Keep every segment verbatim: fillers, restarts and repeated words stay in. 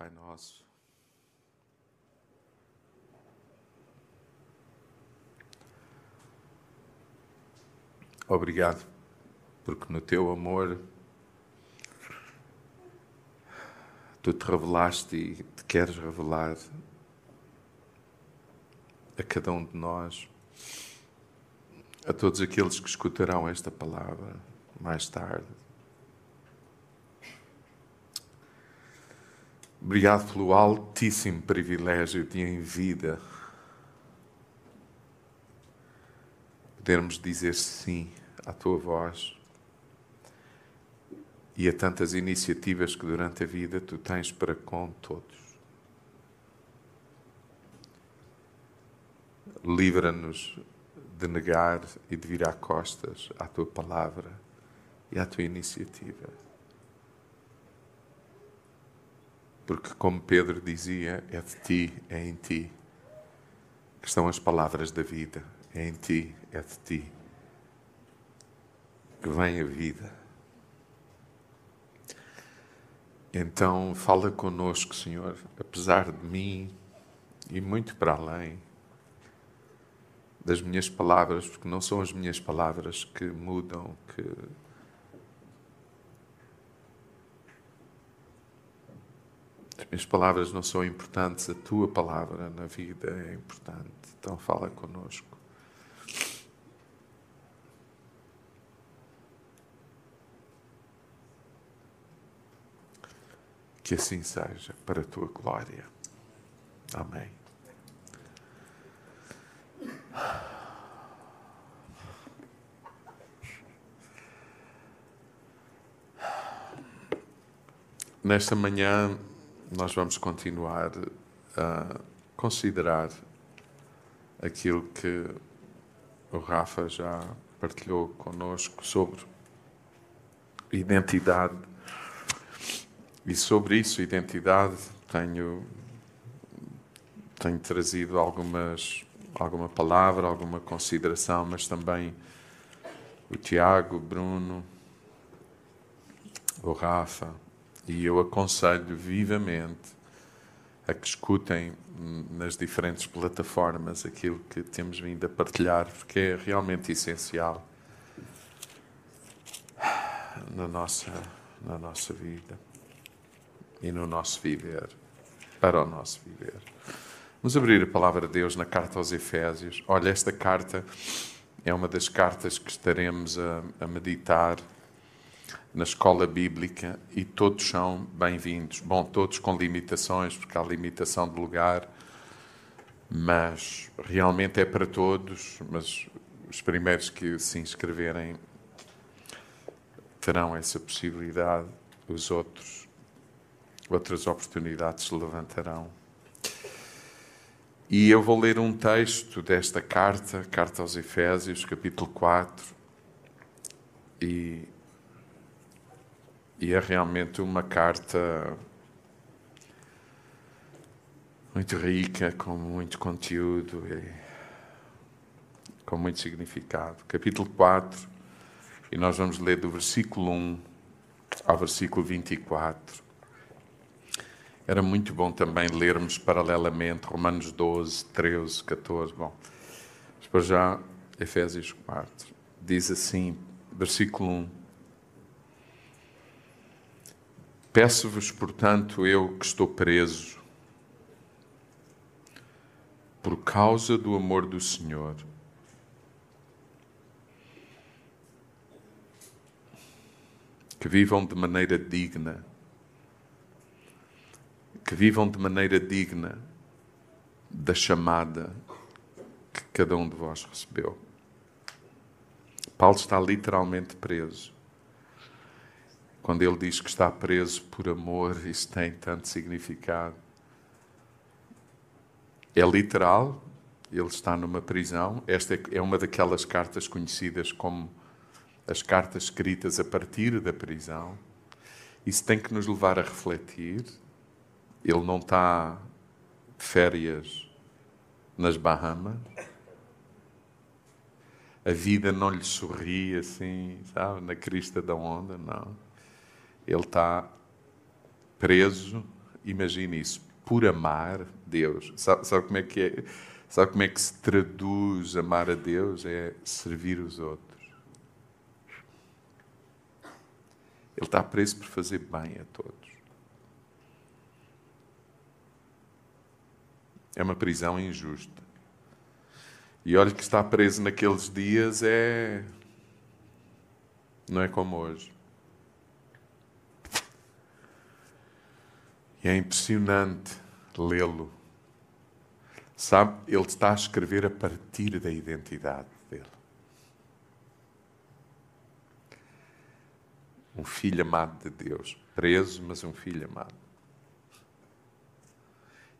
Pai Nosso, obrigado, porque no Teu amor Tu te revelaste e te queres revelar a cada um de nós, a todos aqueles que escutarão esta palavra mais tarde. Obrigado pelo altíssimo privilégio de, em vida, podermos dizer sim à Tua voz e a tantas iniciativas que durante a vida Tu tens para com todos. Livra-nos de negar e de virar costas à Tua palavra e à Tua iniciativa. Porque, como Pedro dizia, é de Ti, é em Ti, que estão as palavras da vida. É em Ti, é de Ti, que vem a vida. Então, fala conosco, Senhor, apesar de mim e muito para além das minhas palavras, porque não são as minhas palavras que mudam, que as minhas palavras não são importantes, a Tua palavra na vida é importante. Então, fala conosco. Que assim seja, para a Tua glória. Amém. Nesta manhã, nós vamos continuar a considerar aquilo que o Rafa já partilhou connosco sobre identidade. E sobre isso, identidade, tenho, tenho trazido algumas, alguma palavra, alguma consideração, mas também o Tiago, o Bruno, o Rafa. E eu aconselho vivamente a que escutem nas diferentes plataformas aquilo que temos vindo a partilhar, porque é realmente essencial na nossa, na nossa vida e no nosso viver, para o nosso viver. Vamos abrir a palavra de Deus na carta aos Efésios. Olha, esta carta é uma das cartas que estaremos a, a meditar na escola bíblica e todos são bem-vindos. Bom, todos com limitações, porque há limitação de lugar, mas realmente é para todos, mas os primeiros que se inscreverem terão essa possibilidade, os outros, outras oportunidades se levantarão. E eu vou ler um texto desta carta, carta aos Efésios, capítulo quatro, e E é realmente uma carta muito rica, com muito conteúdo e com muito significado. Capítulo quatro, e nós vamos ler do versículo um ao versículo vinte e quatro. Era muito bom também lermos paralelamente Romanos doze, treze, catorze. Bom, mas para já, Efésios quatro. Diz assim, versículo um. Peço-vos, portanto, eu que estou preso, por causa do amor do Senhor, que vivam de maneira digna, que vivam de maneira digna da chamada que cada um de vós recebeu. Paulo está literalmente preso. Quando ele diz que está preso por amor, isso tem tanto significado. É literal, ele está numa prisão. Esta é uma daquelas cartas conhecidas como as cartas escritas a partir da prisão. Isso tem que nos levar a refletir. Ele não está de férias nas Bahamas. A vida não lhe sorri assim, sabe, na crista da onda, não. Ele está preso imagine isso, por amar Deus. Sabe, sabe como é que é? Sabe como é que se traduz amar a Deus? É servir os outros. Ele está preso por fazer bem a todos. É uma prisão injusta. E olha que estar preso naqueles dias é... não é como hoje. E é impressionante lê-lo. Sabe, ele está a escrever a partir da identidade dele. Um filho amado de Deus. Preso, mas um filho amado.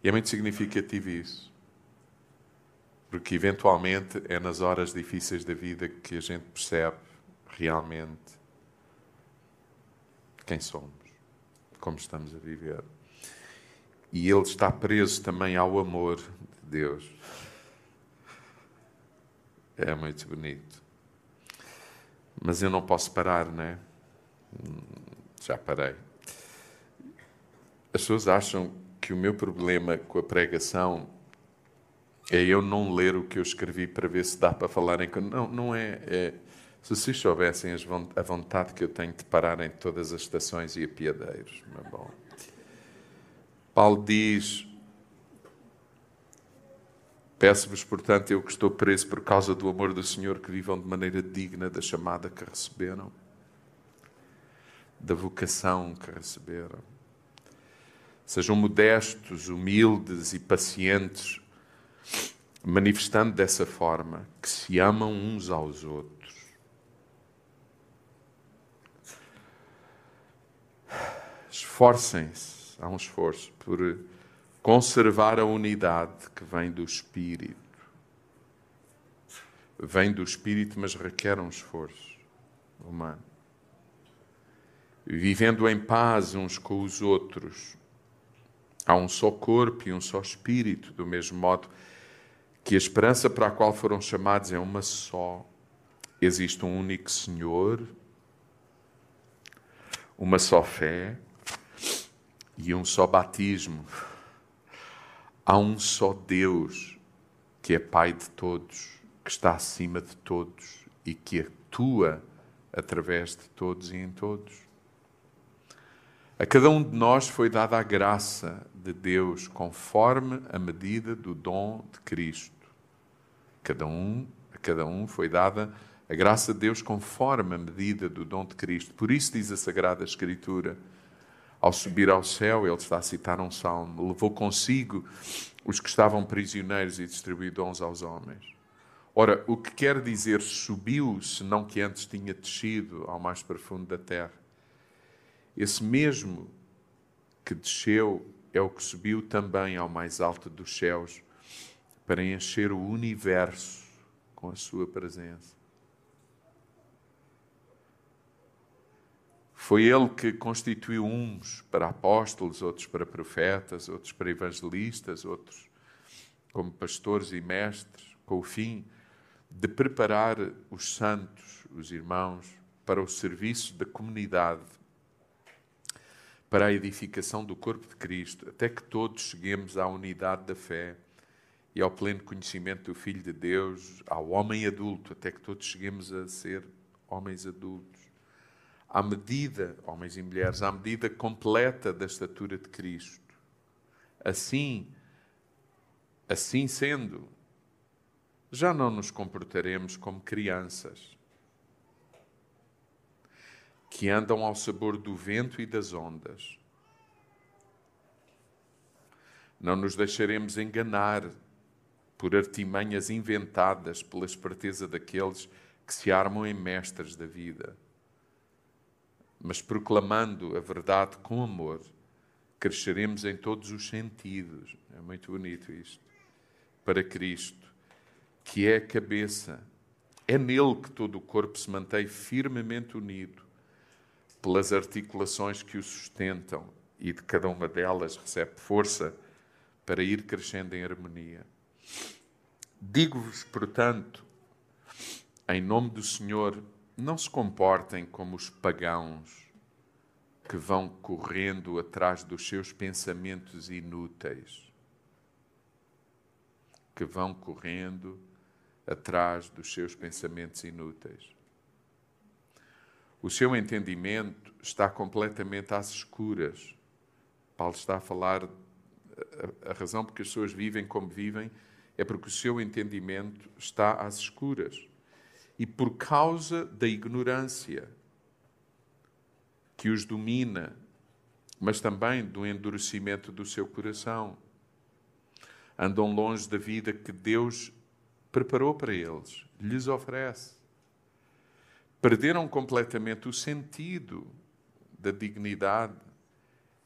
E é muito significativo isso. Porque, eventualmente, é nas horas difíceis da vida que a gente percebe realmente quem somos, como estamos a viver. E ele está preso também ao amor de Deus. É muito bonito. Mas eu não posso parar, não é? Já parei. As pessoas acham que o meu problema com a pregação é eu não ler o que eu escrevi para ver se dá para falar em... Não, não é... é... Se vocês soubessem a vontade que eu tenho de parar em todas as estações e apiadeiros, meu bom. Paulo diz, peço-vos, portanto, eu que estou preso por causa do amor do Senhor, que vivam de maneira digna da chamada que receberam, da vocação que receberam. Sejam modestos, humildes e pacientes, manifestando dessa forma que se amam uns aos outros. Esforcem-se, há um esforço, por conservar a unidade que vem do Espírito. Vem do Espírito, mas requer um esforço humano. Vivendo em paz uns com os outros. Há um só corpo e um só Espírito, do mesmo modo que a esperança para a qual foram chamados é uma só. Existe um único Senhor, uma só fé, e um só batismo. Há um só Deus, que é Pai de todos, que está acima de todos e que atua através de todos e em todos. A cada um de nós foi dada a graça de Deus, conforme a medida do dom de Cristo. Cada um, a cada um foi dada a graça de Deus, conforme a medida do dom de Cristo. Por isso diz a Sagrada Escritura, ao subir ao céu, ele está a citar um salmo, levou consigo os que estavam prisioneiros e distribuiu dons aos homens. Ora, o que quer dizer subiu, senão que antes tinha descido ao mais profundo da terra? Esse mesmo que desceu é o que subiu também ao mais alto dos céus para encher o universo com a sua presença. Foi ele que constituiu uns para apóstolos, outros para profetas, outros para evangelistas, outros como pastores e mestres, com o fim de preparar os santos, os irmãos, para o serviço da comunidade, para a edificação do corpo de Cristo, até que todos cheguemos à unidade da fé e ao pleno conhecimento do Filho de Deus, ao homem adulto, até que todos cheguemos a ser homens adultos. À medida, homens e mulheres, à medida completa da estatura de Cristo. Assim, assim sendo, já não nos comportaremos como crianças que andam ao sabor do vento e das ondas. Não nos deixaremos enganar por artimanhas inventadas pela esperteza daqueles que se armam em mestres da vida, mas proclamando a verdade com amor, cresceremos em todos os sentidos, é muito bonito isto, para Cristo, que é a cabeça. É nele que todo o corpo se mantém firmemente unido, pelas articulações que o sustentam, e de cada uma delas recebe força para ir crescendo em harmonia. Digo-vos, portanto, em nome do Senhor, não se comportem como os pagãos que vão correndo atrás dos seus pensamentos inúteis, que vão correndo atrás dos seus pensamentos inúteis. O seu entendimento está completamente às escuras. Paulo está a falar, a razão porque as pessoas vivem como vivem é porque o seu entendimento está às escuras. E por causa da ignorância que os domina, mas também do endurecimento do seu coração, andam longe da vida que Deus preparou para eles, lhes oferece. Perderam completamente o sentido da dignidade,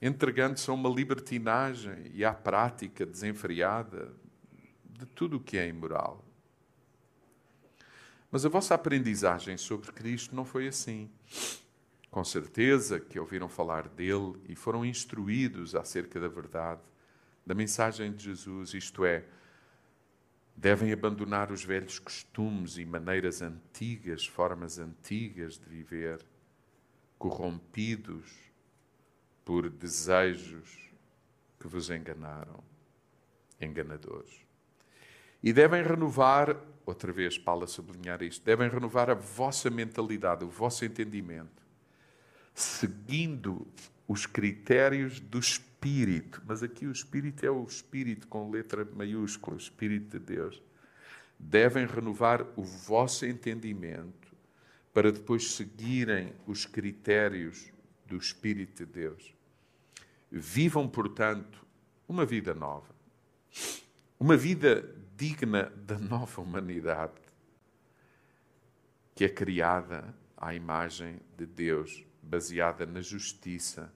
entregando-se a uma libertinagem e à prática desenfreada de tudo o que é imoral. Mas a vossa aprendizagem sobre Cristo não foi assim. Com certeza que ouviram falar dele e foram instruídos acerca da verdade, da mensagem de Jesus, isto é, devem abandonar os velhos costumes e maneiras antigas, formas antigas de viver, corrompidos por desejos que vos enganaram, enganadores. E devem renovar, outra vez Paulo a sublinhar isto, devem renovar a vossa mentalidade, o vosso entendimento, seguindo os critérios do Espírito, mas aqui o Espírito é o Espírito com letra maiúscula, o Espírito de Deus. Devem renovar o vosso entendimento para depois seguirem os critérios do Espírito de Deus. Vivam, portanto, uma vida nova, uma vida digna da nova humanidade que é criada à imagem de Deus, baseada na justiça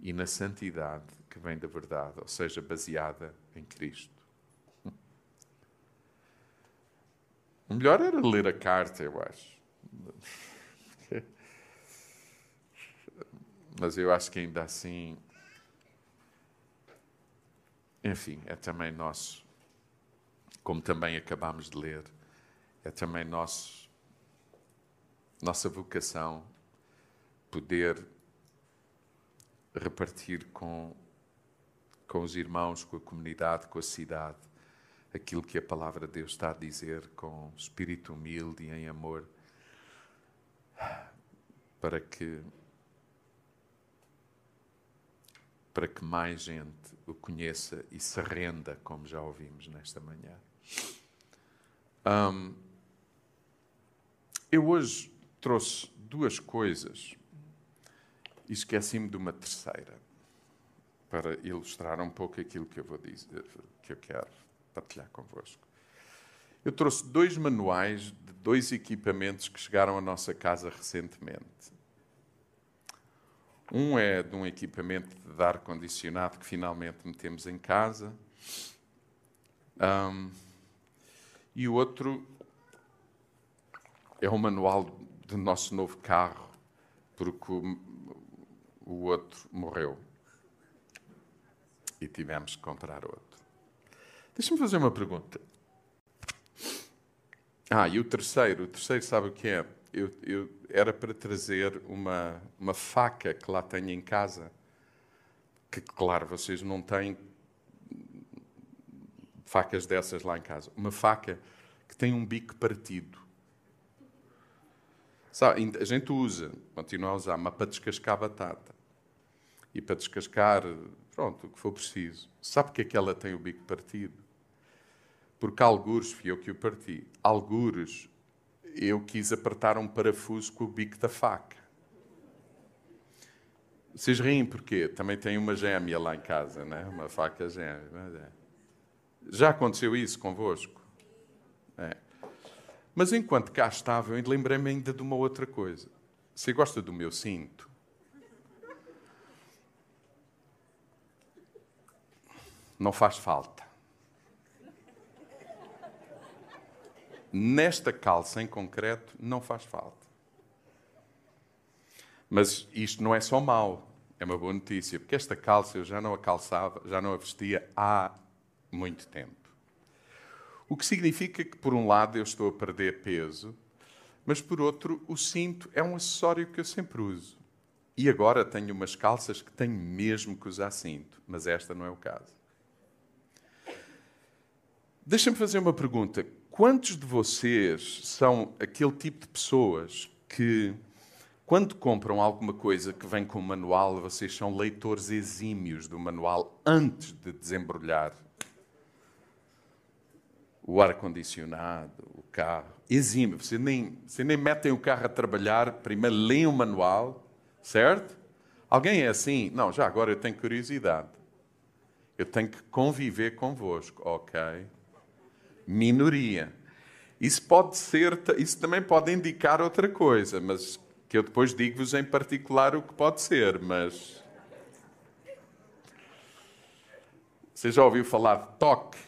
e na santidade que vem da verdade, ou seja, baseada em Cristo. O melhor era ler a carta, eu acho. Mas eu acho que ainda assim, enfim, é também nosso, como também acabámos de ler, é também nosso, nossa vocação poder repartir com, com os irmãos, com a comunidade, com a cidade, aquilo que a palavra de Deus está a dizer com espírito humilde e em amor, para que, para que mais gente o conheça e se renda, como já ouvimos nesta manhã. Hum, eu hoje trouxe duas coisas e esqueci-me de uma terceira, para ilustrar um pouco aquilo que eu vou dizer, que eu quero partilhar convosco. Eu trouxe dois manuais de dois equipamentos que chegaram à nossa casa recentemente. Um é de um equipamento de ar-condicionado que finalmente metemos em casa, um, e o outro é o manual do nosso novo carro, porque o O outro morreu e tivemos que comprar outro. Deixa-me fazer uma pergunta. Ah, e o terceiro, o terceiro sabe o que é? Eu, eu era para trazer uma, uma faca que lá tenho em casa, que, claro, vocês não têm facas dessas lá em casa. Uma faca que tem um bico partido. Sabe, a gente usa, continua a usar, mas para descascar batata. E para descascar, pronto, o que for preciso. Sabe que é que ela tem o bico partido? Porque algures, fui eu que o parti, algures, eu quis apertar um parafuso com o bico da faca. Vocês riem porquê? Também tem uma gêmea lá em casa, não é? Uma faca gêmea. Mas é. Já aconteceu isso convosco? É. Mas enquanto cá estava, eu lembrei-me ainda de uma outra coisa. Você gosta do meu cinto? Não faz falta. Nesta calça em concreto, não faz falta. Mas isto não é só mau, é uma boa notícia, porque esta calça eu já não a calçava, já não a vestia há muito tempo. O que significa que, por um lado, eu estou a perder peso, mas, por outro, o cinto é um acessório que eu sempre uso. E agora tenho umas calças que tenho mesmo que usar cinto, mas esta não é o caso. Deixem-me fazer uma pergunta. Quantos de vocês são aquele tipo de pessoas que, quando compram alguma coisa que vem com manual, vocês são leitores exímios do manual antes de desembrulhar o ar-condicionado, o carro? Exímio. Vocês nem, vocês nem metem o carro a trabalhar, primeiro leem o manual, certo? Alguém é assim? Não, já agora eu tenho curiosidade. Eu tenho que conviver convosco. Ok. Minoria. Isso pode ser, isso também pode indicar outra coisa, mas que eu depois digo-vos em particular o que pode ser, mas... Você já ouviu falar de toque?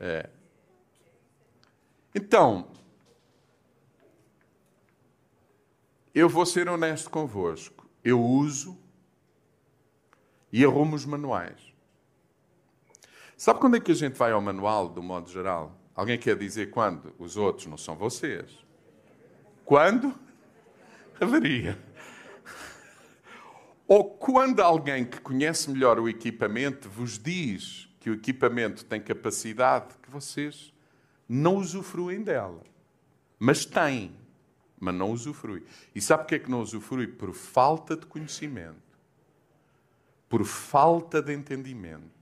É. Então... Eu vou ser honesto convosco. Eu uso e arrumo os manuais. Sabe quando é que a gente vai ao manual, do modo geral? Alguém quer dizer quando? Os outros, não são vocês. Quando? Haveria. Ou quando alguém que conhece melhor o equipamento vos diz que o equipamento tem capacidade que vocês não usufruem dela. Mas têm. Mas não usufrui. E sabe porque é que não usufrui? Por falta de conhecimento. Por falta de entendimento.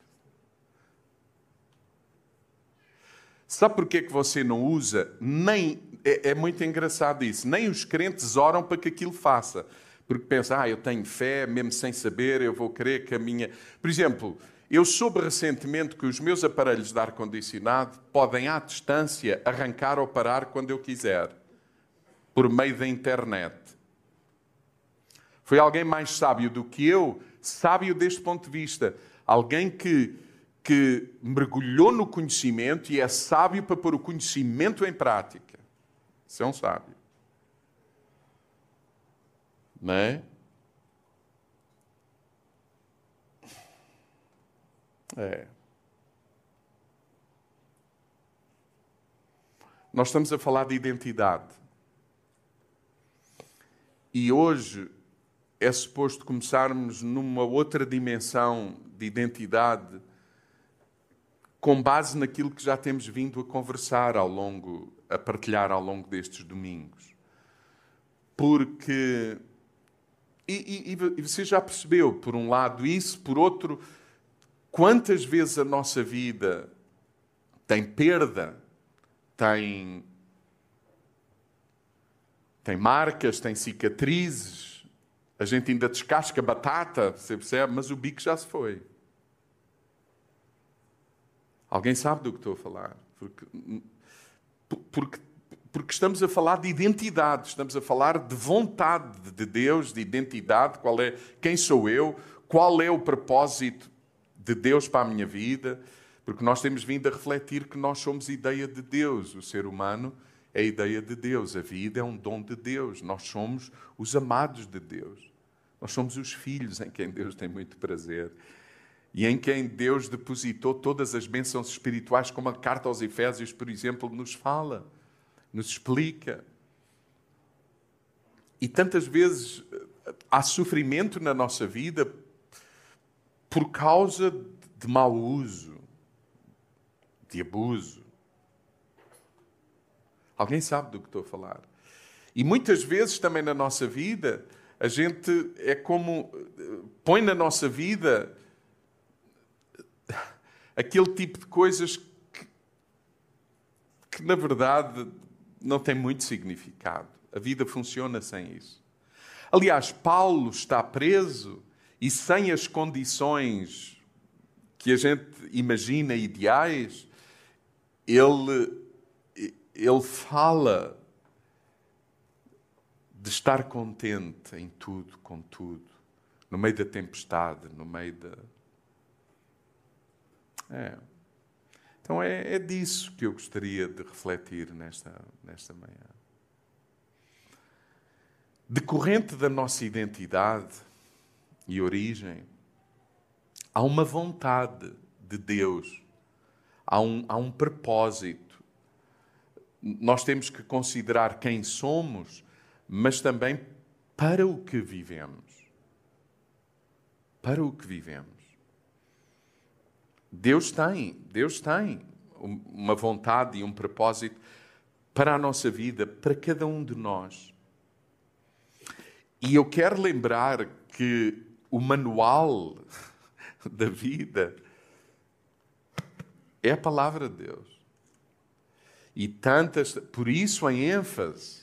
Sabe porque é que você não usa? Nem, é, é muito engraçado isso. Nem os crentes oram para que aquilo faça. Porque pensam, ah, eu tenho fé, mesmo sem saber, eu vou querer que a minha... Por exemplo, eu soube recentemente que os meus aparelhos de ar-condicionado podem, à distância, arrancar ou parar quando eu quiser. Por meio da internet. Foi alguém mais sábio do que eu, sábio deste ponto de vista. Alguém que, que mergulhou no conhecimento e é sábio para pôr o conhecimento em prática. Isso é um sábio. Não é? É. Nós estamos a falar de identidade. E hoje é suposto começarmos numa outra dimensão de identidade com base naquilo que já temos vindo a conversar ao longo, a partilhar ao longo destes domingos. Porque, e, e, e você já percebeu, por um lado isso, por outro, quantas vezes a nossa vida tem perda, tem... Tem marcas, tem cicatrizes, a gente ainda descasca batata, você percebe? Mas o bico já se foi. Alguém sabe do que estou a falar? Porque, porque, porque estamos a falar de identidade, estamos a falar de vontade de Deus, de identidade, qual é, quem sou eu, qual é o propósito de Deus para a minha vida, porque nós temos vindo a refletir que nós somos ideia de Deus, o ser humano, é a ideia de Deus. A vida é um dom de Deus. Nós somos os amados de Deus. Nós somos os filhos em quem Deus tem muito prazer. E em quem Deus depositou todas as bênçãos espirituais, como a carta aos Efésios, por exemplo, nos fala, nos explica. E tantas vezes há sofrimento na nossa vida por causa de mau uso, de abuso. Alguém sabe do que estou a falar. E muitas vezes também na nossa vida, a gente é como... põe na nossa vida aquele tipo de coisas que, que na verdade, não tem muito significado. A vida funciona sem isso. Aliás, Paulo está preso e sem as condições que a gente imagina ideais, ele... Ele fala de estar contente em tudo, com tudo, no meio da tempestade, no meio da... É. Então é, é disso que eu gostaria de refletir nesta, nesta manhã. Decorrente da nossa identidade e origem, há uma vontade de Deus, há um, há um propósito. Nós temos que considerar quem somos, mas também para o que vivemos. Para o que vivemos. Deus tem, Deus tem uma vontade e um propósito para a nossa vida, para cada um de nós. E eu quero lembrar que o manual da vida é a palavra de Deus. E tantas, por isso a ênfase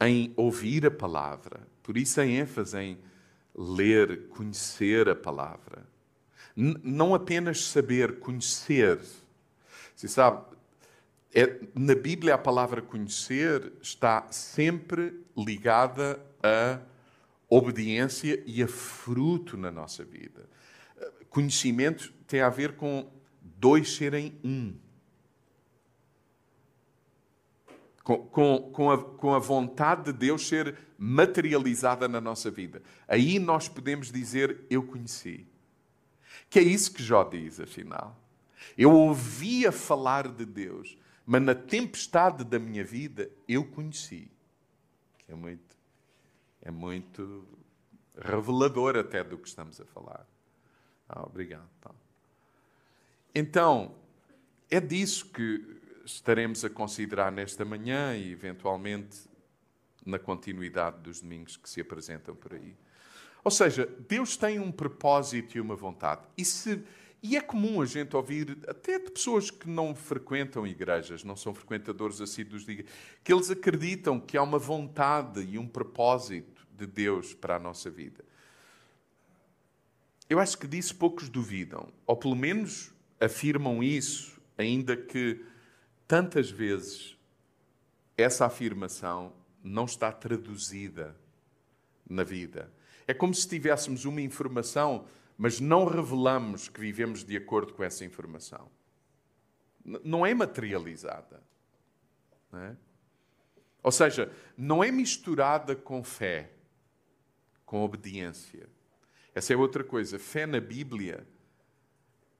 em ouvir a palavra, por isso a ênfase em ler, conhecer a palavra. N- não apenas saber, conhecer. Você sabe, é, na Bíblia a palavra conhecer está sempre ligada a obediência e a fruto na nossa vida. Conhecimento tem a ver com dois serem um. Com, com, com, a, com a vontade de Deus ser materializada na nossa vida. Aí nós podemos dizer, eu conheci. Que é isso que Jó diz, afinal. Eu ouvia falar de Deus, mas na tempestade da minha vida, eu conheci. Que é muito, é muito revelador até do que estamos a falar. Ah, obrigado, Paulo. Então, é disso que estaremos a considerar nesta manhã e, eventualmente, na continuidade dos domingos que se apresentam por aí. Ou seja, Deus tem um propósito e uma vontade. E, se, e é comum a gente ouvir, até de pessoas que não frequentam igrejas, não são frequentadores assíduos de igrejas, que eles acreditam que há uma vontade e um propósito de Deus para a nossa vida. Eu acho que disso poucos duvidam, ou pelo menos afirmam isso, ainda que tantas vezes essa afirmação não está traduzida na vida. É como se tivéssemos uma informação, mas não revelamos que vivemos de acordo com essa informação. Não é materializada. Não é? Ou seja, não é misturada com fé, com obediência. Essa é outra coisa. Fé na Bíblia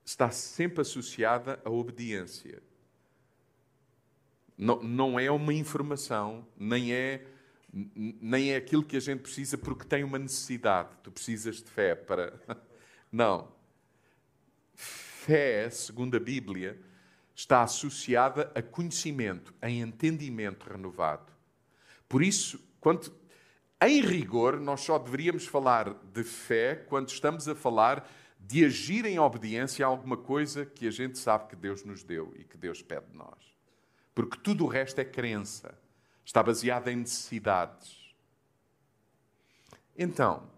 está sempre associada à obediência. Não, não é uma informação, nem é, nem é aquilo que a gente precisa porque tem uma necessidade. Tu precisas de fé para... Não. Fé, segundo a Bíblia, está associada a conhecimento, a entendimento renovado. Por isso, quando... Em rigor, nós só deveríamos falar de fé quando estamos a falar de agir em obediência a alguma coisa que a gente sabe que Deus nos deu e que Deus pede de nós. Porque tudo o resto é crença. Está baseado em necessidades. Então,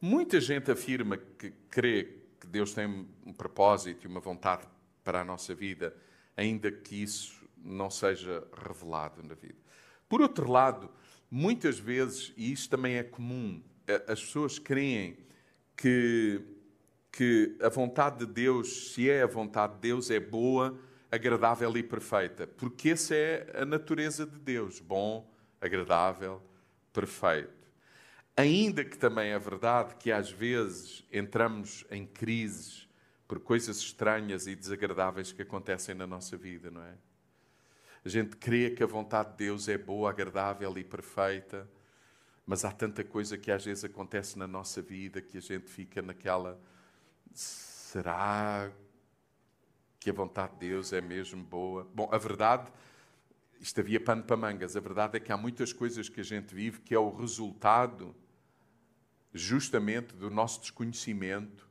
muita gente afirma que crê que Deus tem um propósito e uma vontade para a nossa vida, ainda que isso não seja revelado na vida. Por outro lado, muitas vezes, e isto também é comum, as pessoas creem que, que a vontade de Deus, se é a vontade de Deus, é boa, agradável e perfeita, porque essa é a natureza de Deus, bom, agradável, perfeito. Ainda que também é verdade que às vezes entramos em crises por coisas estranhas e desagradáveis que acontecem na nossa vida, não é? A gente crê que a vontade de Deus é boa, agradável e perfeita, mas há tanta coisa que às vezes acontece na nossa vida que a gente fica naquela... Será que a vontade de Deus é mesmo boa? Bom, a verdade, isto havia pano para mangas, a verdade é que há muitas coisas que a gente vive que é o resultado justamente do nosso desconhecimento,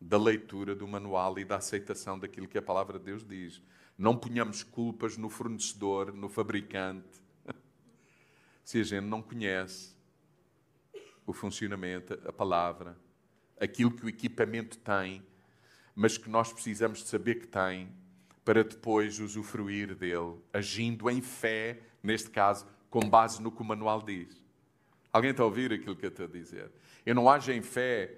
da leitura do manual e da aceitação daquilo que a palavra de Deus diz. Não ponhamos culpas no fornecedor, no fabricante, se a gente não conhece o funcionamento, a palavra, aquilo que o equipamento tem, mas que nós precisamos de saber que tem, para depois usufruir dele, agindo em fé, neste caso, com base no que o manual diz. Alguém está a ouvir aquilo que eu estou a dizer? Eu não ajo em fé,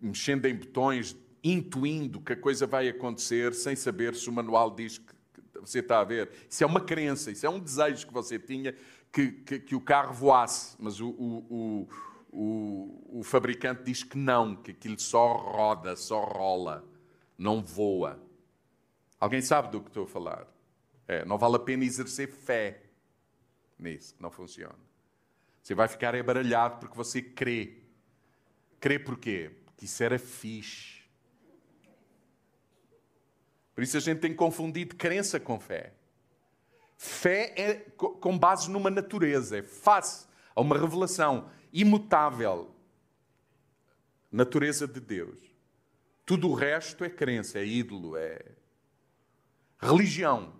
mexendo em botões, intuindo que a coisa vai acontecer sem saber se o manual diz que você está a ver. Isso é uma crença, isso é um desejo que você tinha que, que, que o carro voasse, mas o, o, o, o, o fabricante diz que não, que aquilo só roda, só rola, não voa. Alguém sabe do que estou a falar? É, não vale a pena exercer fé nisso, não funciona. Você vai ficar embaralhado porque você crê. Crê porquê? Porque isso era fixe. Por isso a gente tem confundido crença com fé. Fé é com base numa natureza, é face a uma revelação imutável. Natureza de Deus. Tudo o resto é crença, é ídolo, é religião.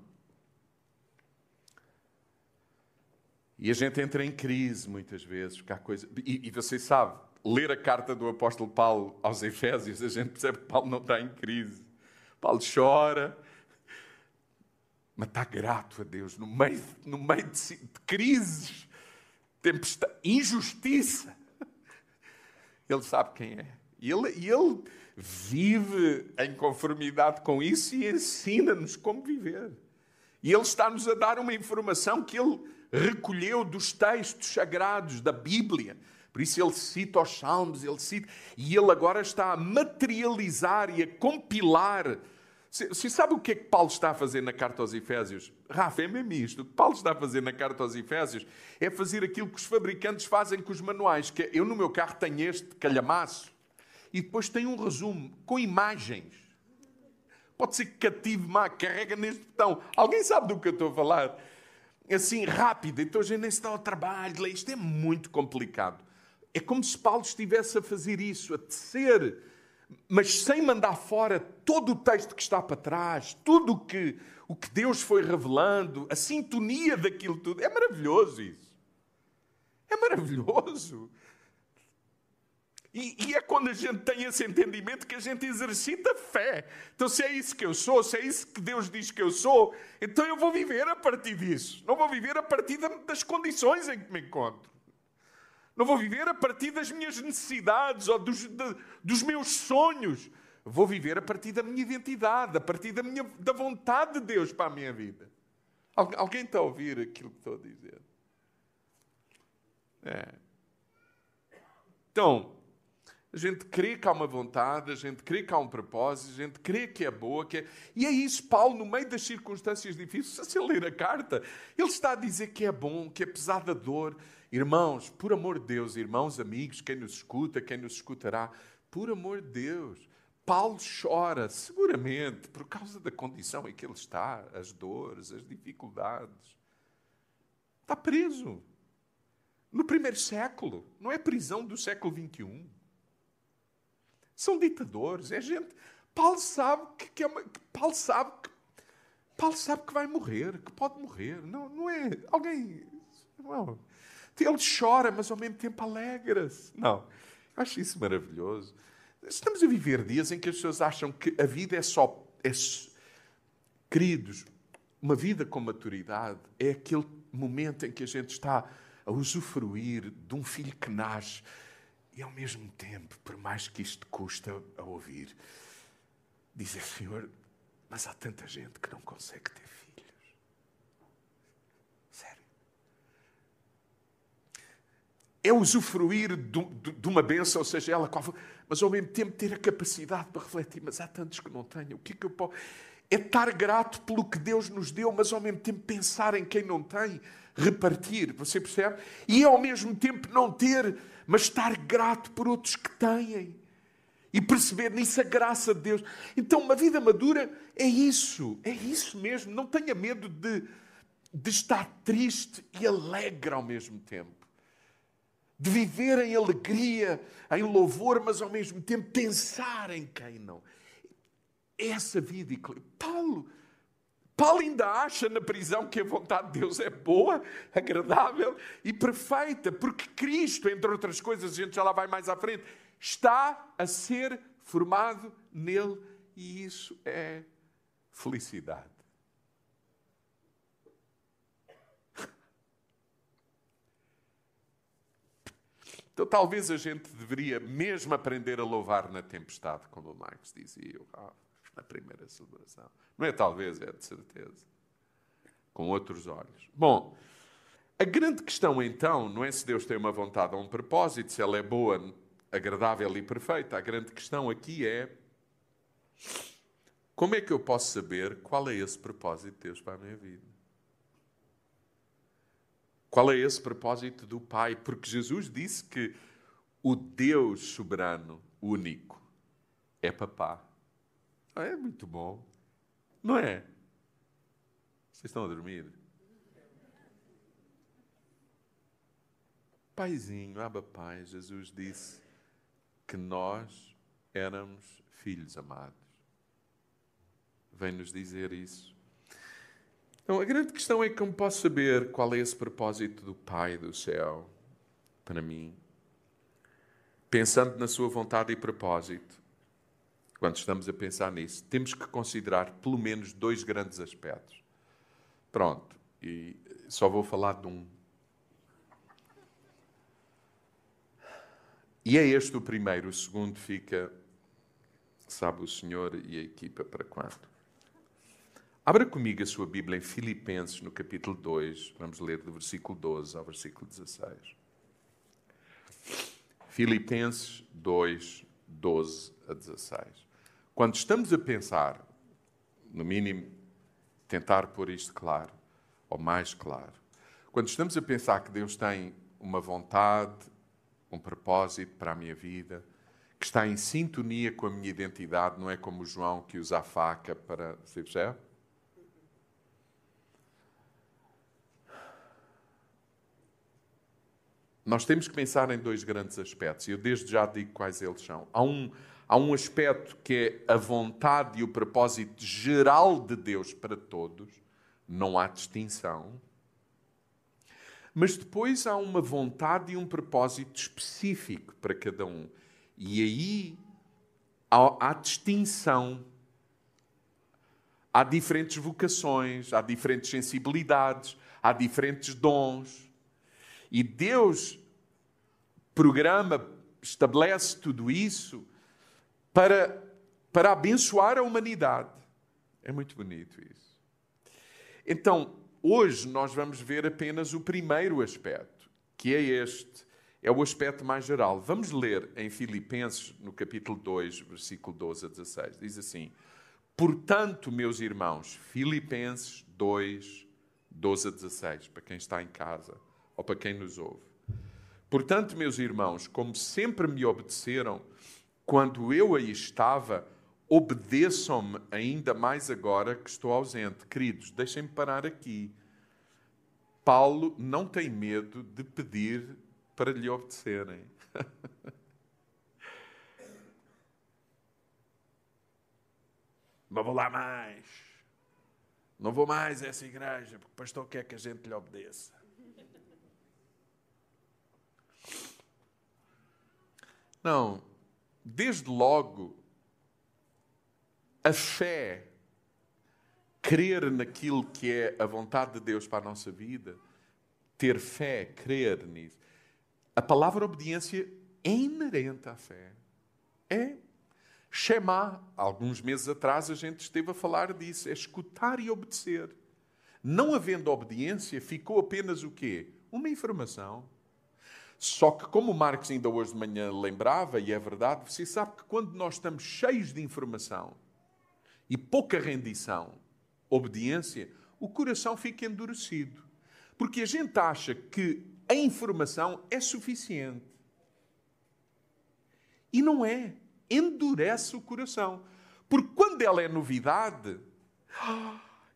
E a gente entra em crise muitas vezes, porque há coisa... e, e vocês sabem, ler a carta do apóstolo Paulo aos Efésios, a gente percebe que Paulo não está em crise. Paulo chora, mas está grato a Deus no meio, no meio de, de crises, tempestade, injustiça. Ele sabe quem é. E ele, ele vive em conformidade com isso e ensina-nos como viver. E ele está-nos a dar uma informação que ele recolheu dos textos sagrados da Bíblia. Por isso ele cita os Salmos, ele cita, e ele agora está a materializar e a compilar. Você sabe o que é que Paulo está a fazer na carta aos Efésios? Rafa, é mesmo isto. O que Paulo está a fazer na carta aos Efésios é fazer aquilo que os fabricantes fazem com os manuais, que é, eu no meu carro tenho este calhamaço e depois tenho um resumo com imagens. Pode ser que cative, má, carrega neste botão. Alguém sabe do que eu estou a falar? Assim, rápido. Então a gente nem se dá ao trabalho. Isto é muito complicado. É como se Paulo estivesse a fazer isso, a tecer, mas sem mandar fora todo o texto que está para trás, tudo que, o que Deus foi revelando, a sintonia daquilo tudo. É maravilhoso isso. É maravilhoso. E, e é quando a gente tem esse entendimento que a gente exercita fé. Então, se é isso que eu sou, se é isso que Deus diz que eu sou, então eu vou viver a partir disso. Não vou viver a partir das condições em que me encontro. Não vou viver a partir das minhas necessidades ou dos, de, dos meus sonhos. Vou viver a partir da minha identidade, a partir da, minha, da vontade de Deus para a minha vida. Algu- alguém está a ouvir aquilo que estou a dizer? É. Então... a gente crê que há uma vontade, a gente crê que há um propósito, a gente crê que é boa. Que é... E é isso, Paulo, no meio das circunstâncias difíceis, se ele ler a carta, ele está a dizer que é bom, que apesar da dor, irmãos, por amor de Deus, irmãos, amigos, quem nos escuta, quem nos escutará, por amor de Deus, Paulo chora, seguramente, por causa da condição em que ele está, as dores, as dificuldades. Está preso. No primeiro século, não é prisão do século vinte e um. São ditadores, é gente... Paulo sabe que, que, é uma... Paulo sabe que Paulo sabe que vai morrer, que pode morrer. Não, não é... Alguém... Não. Ele chora, mas ao mesmo tempo alegra-se. Não. Eu acho isso maravilhoso. Estamos a viver dias em que as pessoas acham que a vida é só... É... Queridos, uma vida com maturidade é aquele momento em que a gente está a usufruir de um filho que nasce. E, ao mesmo tempo, por mais que isto custa a ouvir, dizer, Senhor, mas há tanta gente que não consegue ter filhos. Sério. É usufruir do, do, de uma bênção, ou seja, ela qual for, mas, ao mesmo tempo, ter a capacidade para refletir, mas há tantos que não têm. O que é que eu posso... É estar grato pelo que Deus nos deu, mas, ao mesmo tempo, pensar em quem não tem, repartir, você percebe? E, ao mesmo tempo, não ter... mas estar grato por outros que têm e perceber nisso a graça de Deus. Então, uma vida madura é isso, é isso mesmo. Não tenha medo de, de estar triste e alegre ao mesmo tempo, de viver em alegria, em louvor, mas ao mesmo tempo pensar em quem não. Essa vida, Paulo, Paulo ainda acha na prisão que a vontade de Deus é boa, agradável e perfeita, porque Cristo, entre outras coisas, a gente já lá vai mais à frente, está a ser formado nele e isso é felicidade. Então talvez a gente deveria mesmo aprender a louvar na tempestade, como o Marcos dizia, ah, na primeira celebração. Não é talvez, é de certeza. Com outros olhos. Bom, a grande questão então não é se Deus tem uma vontade ou um propósito, se ela é boa, agradável e perfeita. A grande questão aqui é como é que eu posso saber qual é esse propósito de Deus para a minha vida? Qual é esse propósito do Pai? Porque Jesus disse que o Deus soberano, único, é papá. É muito bom, não é? Vocês estão a dormir? Paizinho, Abba Pai, Jesus disse que nós éramos filhos amados. Vem-nos dizer isso. Então, a grande questão é como posso saber qual é esse propósito do Pai do céu para mim? Pensando na sua vontade e propósito, quando estamos a pensar nisso, temos que considerar pelo menos dois grandes aspectos. Pronto, e só vou falar de um. E é este o primeiro, o segundo fica, sabe o Senhor e a equipa para quando. Abra comigo a sua Bíblia em Filipenses, no capítulo dois, vamos ler do versículo doze ao versículo dezasseis. Filipenses dois, doze a dezasseis. Quando estamos a pensar, no mínimo, tentar pôr isto claro, ou mais claro, quando estamos a pensar que Deus tem uma vontade, um propósito para a minha vida, que está em sintonia com a minha identidade, não é como o João que usa a faca para... Você percebe? Nós temos que pensar em dois grandes aspectos, e eu desde já digo quais eles são. Há um, há um aspecto que é a vontade e o propósito geral de Deus para todos, não há distinção. Mas depois há uma vontade e um propósito específico para cada um. E aí há, há distinção. Há diferentes vocações, há diferentes sensibilidades, há diferentes dons. E Deus programa, estabelece tudo isso para, para abençoar a humanidade. É muito bonito isso. Então, hoje nós vamos ver apenas o primeiro aspecto, que é este. É o aspecto mais geral. Vamos ler em Filipenses, no capítulo dois, versículo doze a dezasseis. Diz assim, portanto, meus irmãos, Filipenses dois, doze a dezasseis, para quem está em casa. Ou para quem nos ouve. Portanto, meus irmãos, como sempre me obedeceram, quando eu aí estava, obedeçam-me ainda mais agora que estou ausente. Queridos, deixem-me parar aqui. Paulo não tem medo de pedir para lhe obedecerem. Não vou lá mais. Não vou mais a essa igreja, porque o pastor quer que a gente lhe obedeça. Não, desde logo, a fé, crer naquilo que é a vontade de Deus para a nossa vida, ter fé, crer nisso. A palavra obediência é inerente à fé. É chamar. Alguns meses atrás a gente esteve a falar disso, é escutar e obedecer. Não havendo obediência, ficou apenas o quê? Uma informação. Só que, como o Marcos ainda hoje de manhã lembrava, e é verdade, você sabe que quando nós estamos cheios de informação e pouca rendição, obediência, o coração fica endurecido. Porque a gente acha que a informação é suficiente. E não é. Endurece o coração. Porque quando ela é novidade,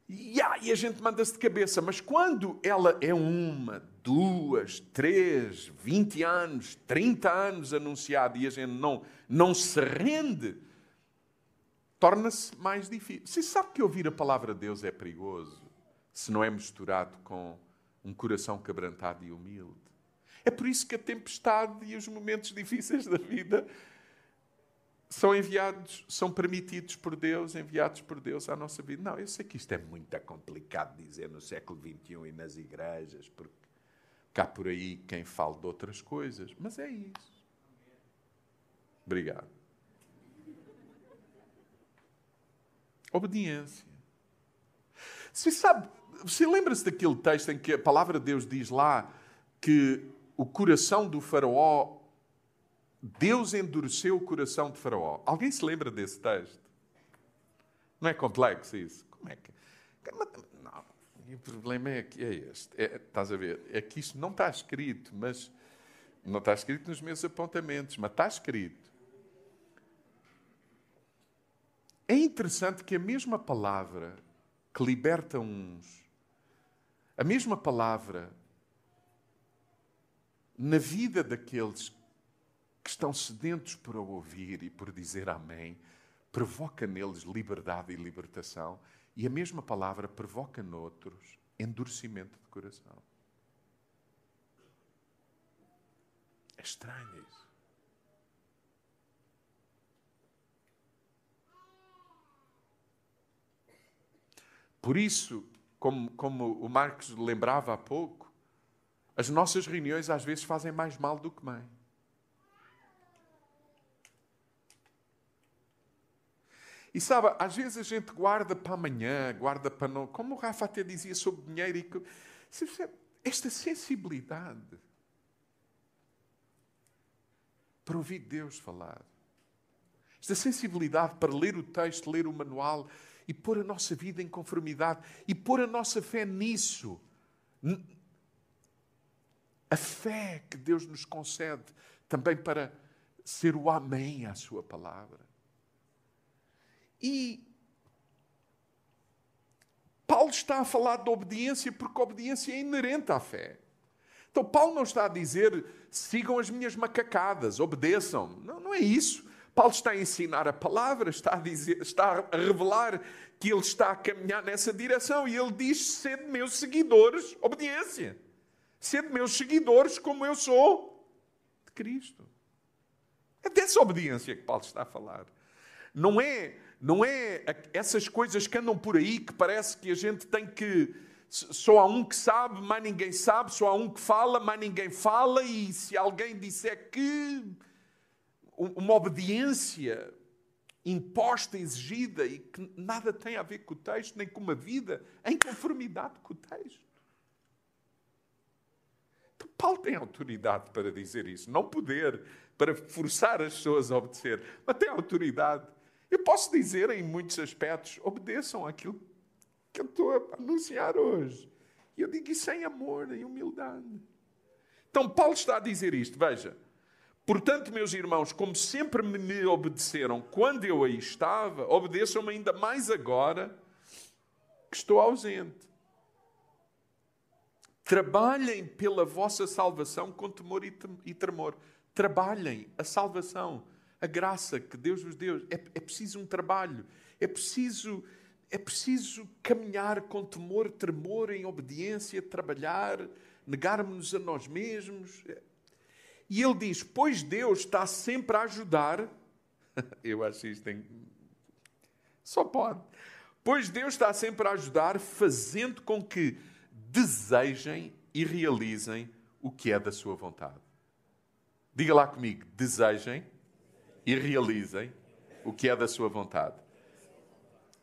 e a gente manda-se de cabeça. Mas quando ela é uma, duas, três, vinte anos, trinta anos anunciado e a gente não, não se rende, torna-se mais difícil. Você sabe que ouvir a palavra de Deus é perigoso se não é misturado com um coração quebrantado e humilde. É por isso que a tempestade e os momentos difíceis da vida são enviados, são permitidos por Deus, enviados por Deus à nossa vida. Não, eu sei que isto é muito complicado dizer no século vinte e um e nas igrejas, porque cá por aí quem fala de outras coisas. Mas é isso. Obrigado. Obediência. Você sabe, você lembra-se daquele texto em que a palavra de Deus diz lá que o coração do Faraó, Deus endureceu o coração de Faraó. Alguém se lembra desse texto? Não é complexo isso? Como é que... Não, E o problema é, que é este. É, estás a ver? É que isto não está escrito, mas não está escrito nos meus apontamentos, mas está escrito. É interessante que a mesma palavra que liberta uns, a mesma palavra na vida daqueles que estão sedentos por ouvir e por dizer amém, provoca neles liberdade e libertação, e a mesma palavra provoca noutros endurecimento de coração. É estranho isso. Por isso, como, como o Marcos lembrava há pouco, as nossas reuniões às vezes fazem mais mal do que bem. E sabe, às vezes a gente guarda para amanhã, guarda para não... Como o Rafa até dizia sobre dinheiro e... Esta sensibilidade para ouvir Deus falar. Esta sensibilidade para ler o texto, ler o manual... E pôr a nossa vida em conformidade. E pôr a nossa fé nisso. A fé que Deus nos concede também para ser o amém à sua palavra. E Paulo está a falar de obediência porque a obediência é inerente à fé. Então Paulo não está a dizer, sigam as minhas macacadas, obedeçam. Não, não é isso. Paulo está a ensinar a palavra, está a, dizer, está a revelar que ele está a caminhar nessa direção. E ele diz, sede meus seguidores, obediência. Sede meus seguidores como eu sou de Cristo. É dessa obediência que Paulo está a falar. Não é, não é essas coisas que andam por aí que parece que a gente tem que... Só há um que sabe, mais ninguém sabe. Só há um que fala, mais ninguém fala. E se alguém disser que... Uma obediência imposta, exigida e que nada tem a ver com o texto, nem com uma vida em conformidade com o texto. Então, Paulo tem autoridade para dizer isso. Não poder para forçar as pessoas a obedecer, mas tem autoridade. Eu posso dizer em muitos aspectos, obedeçam àquilo que eu estou a anunciar hoje. E eu digo isso sem amor e humildade. Então, Paulo está a dizer isto, veja. Portanto, meus irmãos, como sempre me obedeceram quando eu aí estava, obedeçam-me ainda mais agora que estou ausente. Trabalhem pela vossa salvação com temor e tremor. Trabalhem a salvação, a graça que Deus vos deu. É, é preciso um trabalho, é preciso, é preciso caminhar com temor, tremor, em obediência, trabalhar, negarmos-nos a nós mesmos... E ele diz, pois Deus está sempre a ajudar. Eu acho isto em... Só pode. Pois Deus está sempre a ajudar, fazendo com que desejem e realizem o que é da sua vontade. Diga lá comigo, desejem e realizem o que é da sua vontade.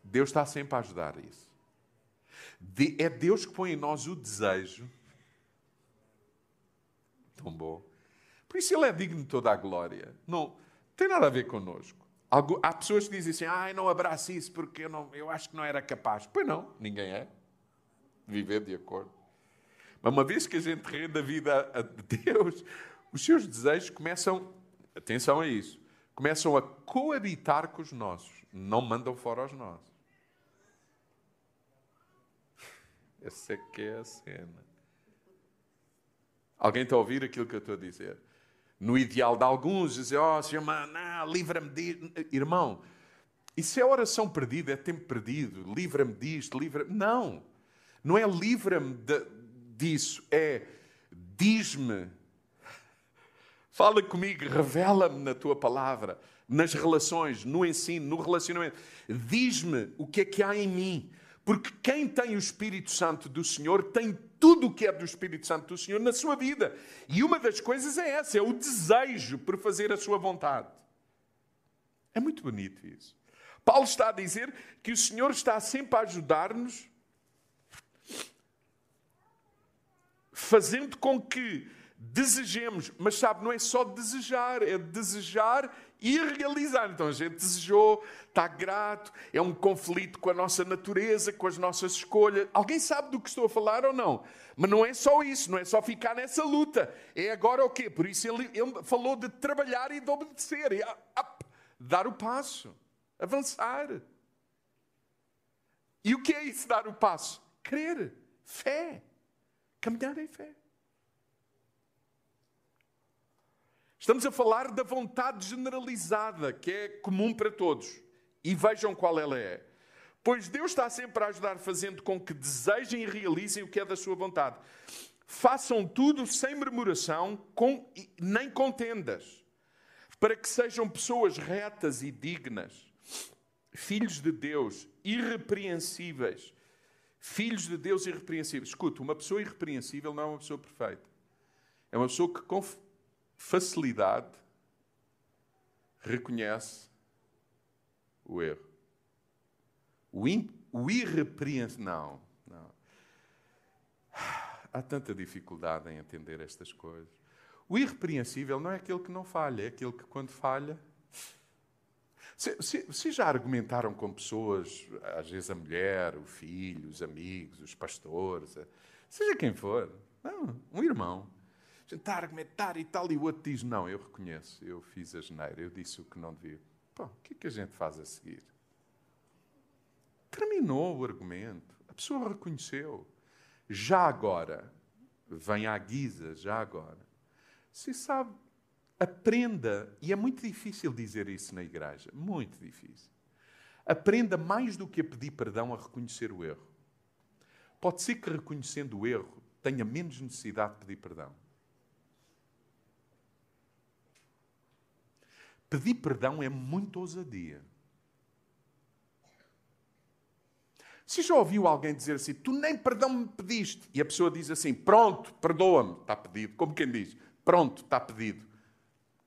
Deus está sempre a ajudar isso. É Deus que põe em nós o desejo. Tão bom. Por isso ele é digno de toda a glória. Não tem nada a ver connosco. Há pessoas que dizem assim, ah, não abraço isso porque eu, não, eu acho que não era capaz. Pois não, ninguém é. Viver de acordo. Mas uma vez que a gente rende a vida a Deus, os seus desejos começam, atenção a isso, começam a coabitar com os nossos. Não mandam fora os nossos. Essa é que é a cena. Alguém está a ouvir aquilo que eu estou a dizer? No ideal de alguns, dizer, ó, oh, Senhor, não, livra-me disto. Irmão, isso é oração perdida, é tempo perdido. Livra-me disto, livra-me... Não, não é livra-me de, disso, é diz-me. Fala comigo, revela-me na tua palavra, nas relações, no ensino, no relacionamento. Diz-me o que é que há em mim. Porque quem tem o Espírito Santo do Senhor tem tudo o que é do Espírito Santo do Senhor na sua vida. E uma das coisas é essa, é o desejo por fazer a sua vontade. É muito bonito isso. Paulo está a dizer que o Senhor está sempre a ajudar-nos, fazendo com que desejemos, mas sabe, não é só desejar, é desejar e realizar. Então a gente desejou, está grato, é um conflito com a nossa natureza, com as nossas escolhas. Alguém sabe do que estou a falar ou não? Mas não é só isso, não é só ficar nessa luta. É agora o quê? Por isso ele, ele falou de trabalhar e de obedecer, e up, dar o passo, avançar. E o que é isso, dar o passo? Crer, fé, caminhar em fé. Estamos a falar da vontade generalizada, que é comum para todos. E vejam qual ela é. Pois Deus está sempre a ajudar, fazendo com que desejem e realizem o que é da sua vontade. Façam tudo sem murmuração, com, nem contendas, para que sejam pessoas retas e dignas, filhos de Deus, irrepreensíveis. Filhos de Deus irrepreensíveis. Escuta, uma pessoa irrepreensível não é uma pessoa perfeita. É uma pessoa que conf... facilidade reconhece o erro. O, in, o irrepreensível... Não, não. Há tanta dificuldade em entender estas coisas. O irrepreensível não é aquele que não falha, é aquele que quando falha... Se, se, se já argumentaram com pessoas, às vezes a mulher, o filho, os amigos, os pastores, seja quem for, não, um irmão. Tentar argumentar e tal, e o outro diz, não, eu reconheço, eu fiz a geneira, eu disse o que não devia. Pô, o que é que a gente faz a seguir? Terminou o argumento, a pessoa reconheceu. Já agora, vem à guisa, já agora. Se sabe, aprenda, e é muito difícil dizer isso na igreja, muito difícil. Aprenda mais do que a pedir perdão a reconhecer o erro. Pode ser que reconhecendo o erro tenha menos necessidade de pedir perdão. Pedir perdão é muita ousadia. Se já ouviu alguém dizer assim, tu nem perdão me pediste. E a pessoa diz assim, pronto, perdoa-me, está pedido. Como quem diz, pronto, está pedido.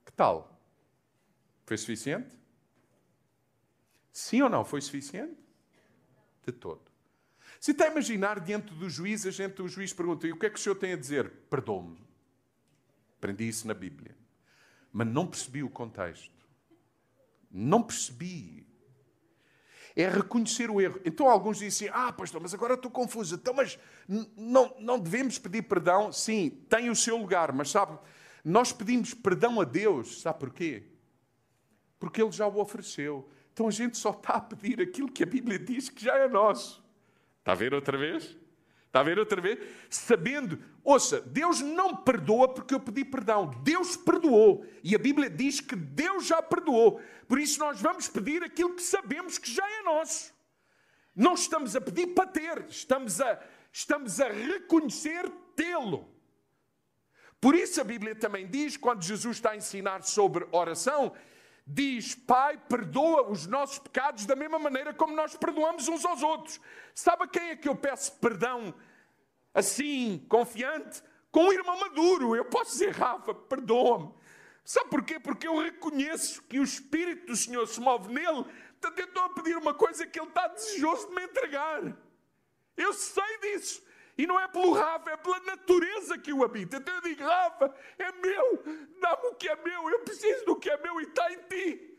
Que tal? Foi suficiente? Sim ou não? Foi suficiente? De todo. Se está a imaginar diante do juiz, a gente, o juiz pergunta, e o que é que o senhor tem a dizer? Perdoa-me. Aprendi isso na Bíblia. Mas não percebi o contexto. Não percebi. É reconhecer o erro. Então alguns dizem assim, ah, pastor, mas agora estou confuso. Então, mas não, não devemos pedir perdão? Sim, tem o seu lugar. Mas sabe, nós pedimos perdão a Deus. Sabe porquê? Porque Ele já o ofereceu. Então a gente só está a pedir aquilo que a Bíblia diz que já é nosso. Está a ver outra vez? Está a ver outra vez? Sabendo, ouça, Deus não perdoa porque eu pedi perdão. Deus perdoou. E a Bíblia diz que Deus já perdoou. Por isso nós vamos pedir aquilo que sabemos que já é nosso. Não estamos a pedir para ter. Estamos a, estamos a reconhecer tê-lo. Por isso a Bíblia também diz, quando Jesus está a ensinar sobre oração, diz, Pai, perdoa os nossos pecados da mesma maneira como nós perdoamos uns aos outros. Sabe a quem é que eu peço perdão assim, confiante? Com o irmão maduro. Eu posso dizer, Rafa, perdoa-me. Sabe porquê? Porque eu reconheço que o Espírito do Senhor se move nele. Portanto, eu estou a pedir uma coisa que ele está desejoso de me entregar. Eu sei disso. E não é pelo Rafa, é pela natureza que o habita. Então eu digo, Rafa, é meu, dá-me o que é meu, eu preciso do que é meu e está em ti.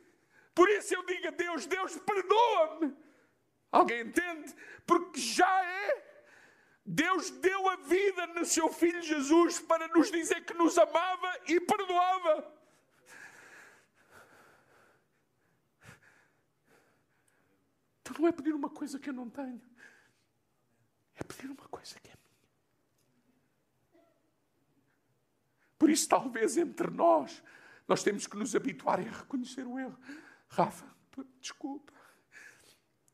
Por isso eu digo a Deus, Deus, perdoa-me. Alguém entende? Porque já é. Deus deu a vida no seu Filho Jesus para nos dizer que nos amava e perdoava. Então não é pedir uma coisa que eu não tenho. É pedir uma coisa que é minha. Por isso, talvez, entre nós, nós temos que nos habituar a reconhecer o erro. Rafa, desculpa.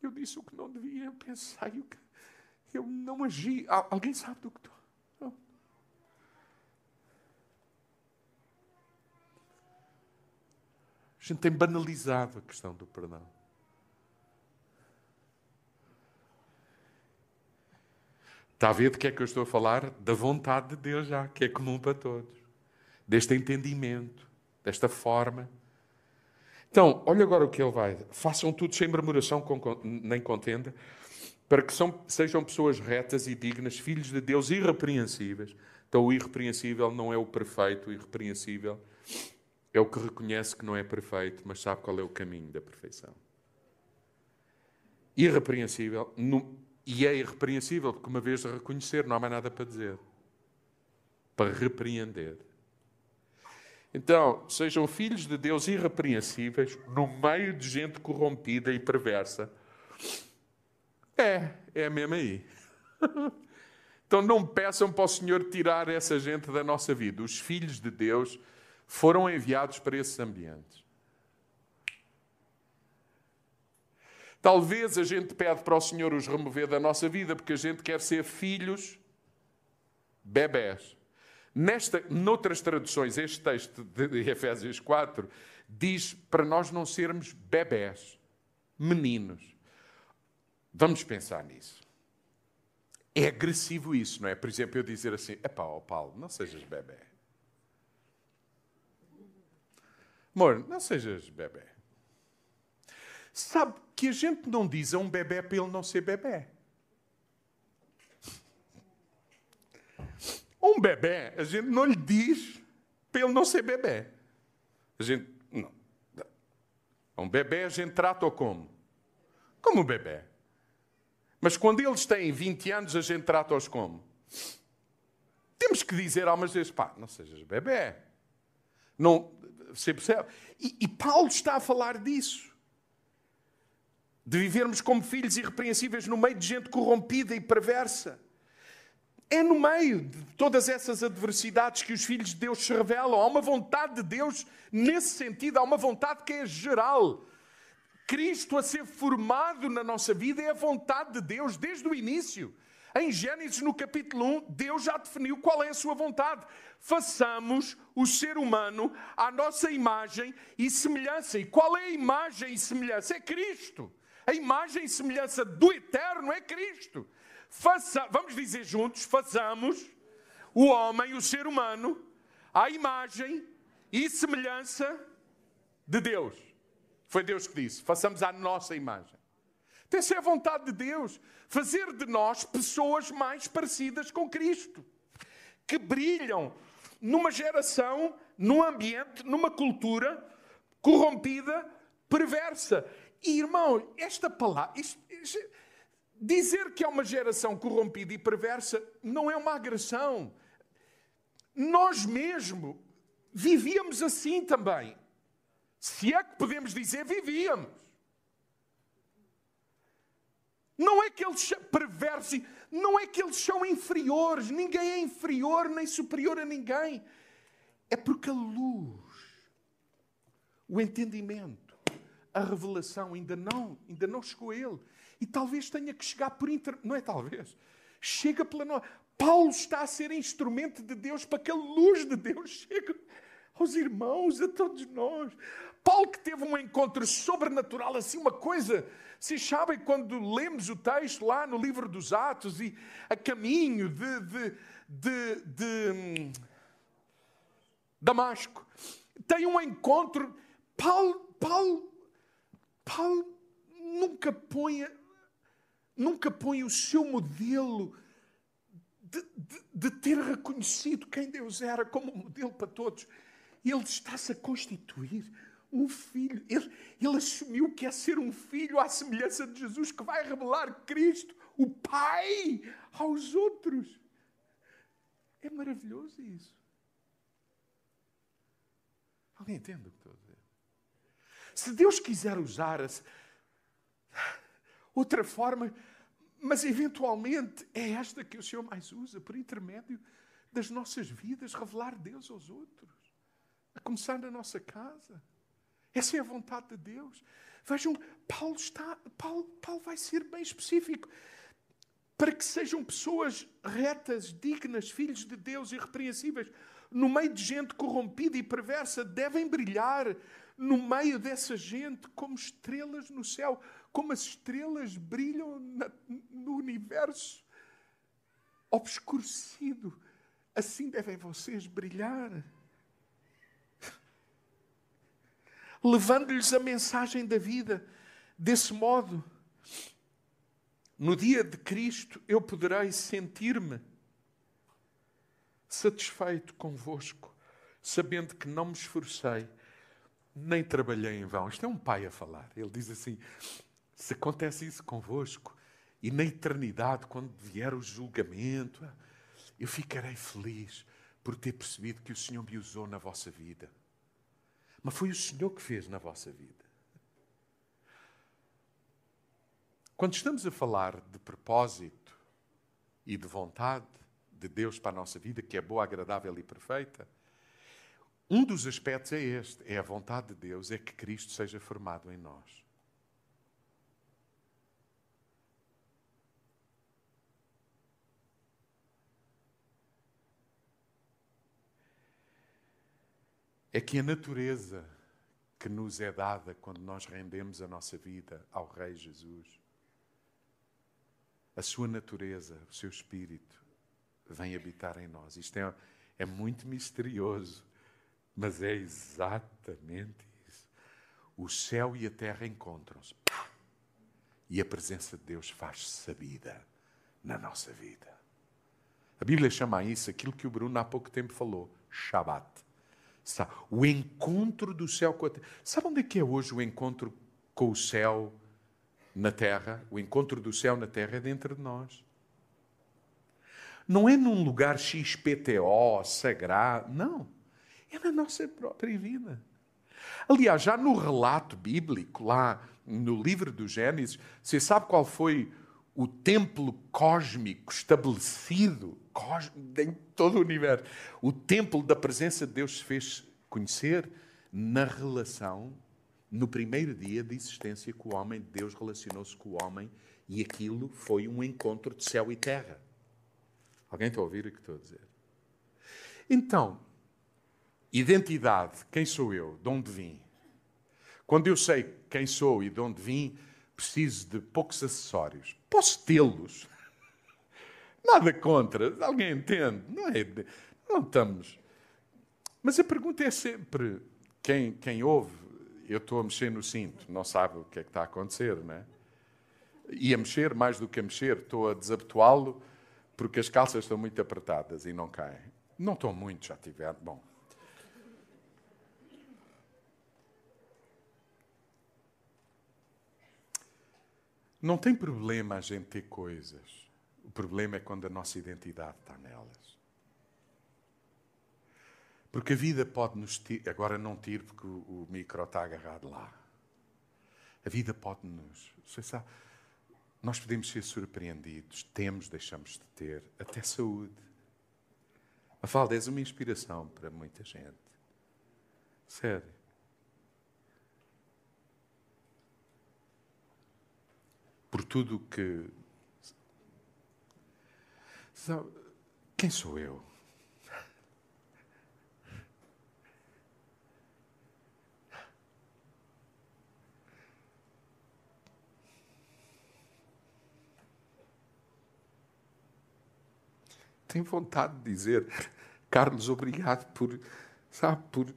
Eu disse o que não devia, eu pensei o que... Eu não agi. Alguém sabe do que estou? Não. A gente tem banalizado a questão do perdão. Está a ver de que é que eu estou a falar? Da vontade de Deus já, que é comum para todos. Deste entendimento, desta forma. Então, olha agora o que ele vai. Façam tudo sem murmuração, nem contenda, para que são, sejam pessoas retas e dignas, filhos de Deus irrepreensíveis. Então o irrepreensível não é o perfeito, o irrepreensível é o que reconhece que não é perfeito, mas sabe qual é o caminho da perfeição. Irrepreensível, não, e é irrepreensível porque uma vez reconhecer não há mais nada para dizer, para repreender. Então, sejam filhos de Deus irrepreensíveis no meio de gente corrompida e perversa. É, é mesmo aí. Então não peçam para o Senhor tirar essa gente da nossa vida. Os filhos de Deus foram enviados para esses ambientes. Talvez a gente pede para o Senhor os remover da nossa vida porque a gente quer ser filhos bebés. Nesta, noutras traduções, este texto de Efésios quatro diz para nós não sermos bebés, meninos. Vamos pensar nisso. É agressivo isso, não é? Por exemplo, eu dizer assim, epá, ó Paulo, não sejas bebé. Amor, não sejas bebé. Sabe que a gente não diz a um bebé para ele não ser bebé. Um bebé, a gente não lhe diz para ele não ser bebé. A gente, não. Um bebé a gente trata-o como? Como um bebé. Mas quando eles têm vinte anos, a gente trata-os como? Temos que dizer algumas vezes, pá, não sejas bebé. Não, você percebe? E, e Paulo está a falar disso. De vivermos como filhos irrepreensíveis no meio de gente corrompida e perversa. É no meio de todas essas adversidades que os filhos de Deus se revelam. Há uma vontade de Deus nesse sentido, há uma vontade que é geral. Cristo a ser formado na nossa vida é a vontade de Deus desde o início. Em Génesis, no capítulo um, Deus já definiu qual é a sua vontade. Façamos o ser humano à nossa imagem e semelhança. E qual é a imagem e semelhança? É Cristo. A imagem e semelhança do eterno é Cristo. Faça, vamos dizer juntos, façamos o homem, o ser humano, à imagem e semelhança de Deus. Foi Deus que disse, façamos à nossa imagem. Então, essa é a vontade de Deus, fazer de nós pessoas mais parecidas com Cristo, que brilham numa geração, num ambiente, numa cultura corrompida, perversa. E, irmão, esta palavra... Isto, isto, dizer que é uma geração corrompida e perversa não é uma agressão. Nós mesmo vivíamos assim também. Se é que podemos dizer, vivíamos. Não é que eles são perversos, não é que eles são inferiores. Ninguém é inferior nem superior a ninguém. É porque a luz, o entendimento, a revelação ainda não, ainda não chegou a ele. E talvez tenha que chegar por inter... Não é talvez. Chega pela nossa... Paulo está a ser instrumento de Deus para que a luz de Deus chegue aos irmãos, a todos nós. Paulo que teve um encontro sobrenatural, assim uma coisa... Vocês sabem quando lemos o texto lá no livro dos Atos e a caminho de, de, de, de, de Damasco. Tem um encontro... Paulo, Paulo, Paulo nunca põe... Nunca põe o seu modelo de, de, de ter reconhecido quem Deus era como um modelo para todos. Ele está-se a constituir um filho. Ele, ele assumiu que é ser um filho à semelhança de Jesus que vai revelar Cristo, o Pai, aos outros. É maravilhoso isso. Alguém entende o que estou a dizer? Se Deus quiser usar a... outra forma, mas eventualmente é esta que o Senhor mais usa, por intermédio das nossas vidas, revelar Deus aos outros. A começar na nossa casa. Essa é a vontade de Deus. Vejam, Paulo, está, Paulo, Paulo vai ser bem específico. Para que sejam pessoas retas, dignas, filhos de Deus, irrepreensíveis, no meio de gente corrompida e perversa, devem brilhar no meio dessa gente como estrelas no céu. Como as estrelas brilham na, no universo obscurecido, assim devem vocês brilhar. Levando-lhes a mensagem da vida. Desse modo, no dia de Cristo, eu poderei sentir-me satisfeito convosco, sabendo que não me esforcei, nem trabalhei em vão. Isto é um pai a falar. Ele diz assim, se acontece isso convosco, e na eternidade, quando vier o julgamento, eu ficarei feliz por ter percebido que o Senhor me usou na vossa vida. Mas foi o Senhor que fez na vossa vida. Quando estamos a falar de propósito e de vontade de Deus para a nossa vida, que é boa, agradável e perfeita, um dos aspectos é este, é a vontade de Deus, é que Cristo seja formado em nós. É que a natureza que nos é dada quando nós rendemos a nossa vida ao Rei Jesus, a sua natureza, o seu espírito, vem habitar em nós. Isto é, é muito misterioso, mas é exatamente isso. O céu e a terra encontram-se e a presença de Deus faz-se sabida na nossa vida. A Bíblia chama isso aquilo que o Bruno há pouco tempo falou, Shabbat. O encontro do céu com a terra. Sabe onde é que é hoje o encontro com o céu na terra? O encontro do céu na terra é dentro de nós. Não é num lugar X P T O, sagrado, não. É na nossa própria vida. Aliás, já no relato bíblico, lá no livro do Génesis, você sabe qual foi o templo cósmico estabelecido cósmico, em todo o universo? O templo da presença de Deus se fez conhecer na relação, no primeiro dia de existência com o homem. Deus relacionou-se com o homem e aquilo foi um encontro de céu e terra. Alguém está a ouvir o que estou a dizer? Então, identidade, quem sou eu, de onde vim? Quando eu sei quem sou e de onde vim, preciso de poucos acessórios. Posso tê-los. Nada contra, alguém entende? Não é? Não estamos. Mas a pergunta é sempre, quem, quem ouve, eu estou a mexer no cinto, não sabe o que é que está a acontecer, não é? E a mexer, mais do que a mexer, estou a desabituá-lo, porque as calças estão muito apertadas e não caem. Não estão muito, já tiveram. Bom. Não tem problema a gente ter coisas. O problema é quando a nossa identidade está nelas. Porque a vida pode nos tirar... Agora não tiro porque o, o micro está agarrado lá. A vida pode nos... Você sabe, nós podemos ser surpreendidos. Temos, deixamos de ter. Até saúde. Mafalda, és uma inspiração para muita gente. Sério. Por tudo que... Sabe, quem sou eu? Tenho vontade de dizer, Carlos, obrigado por, sabe, por,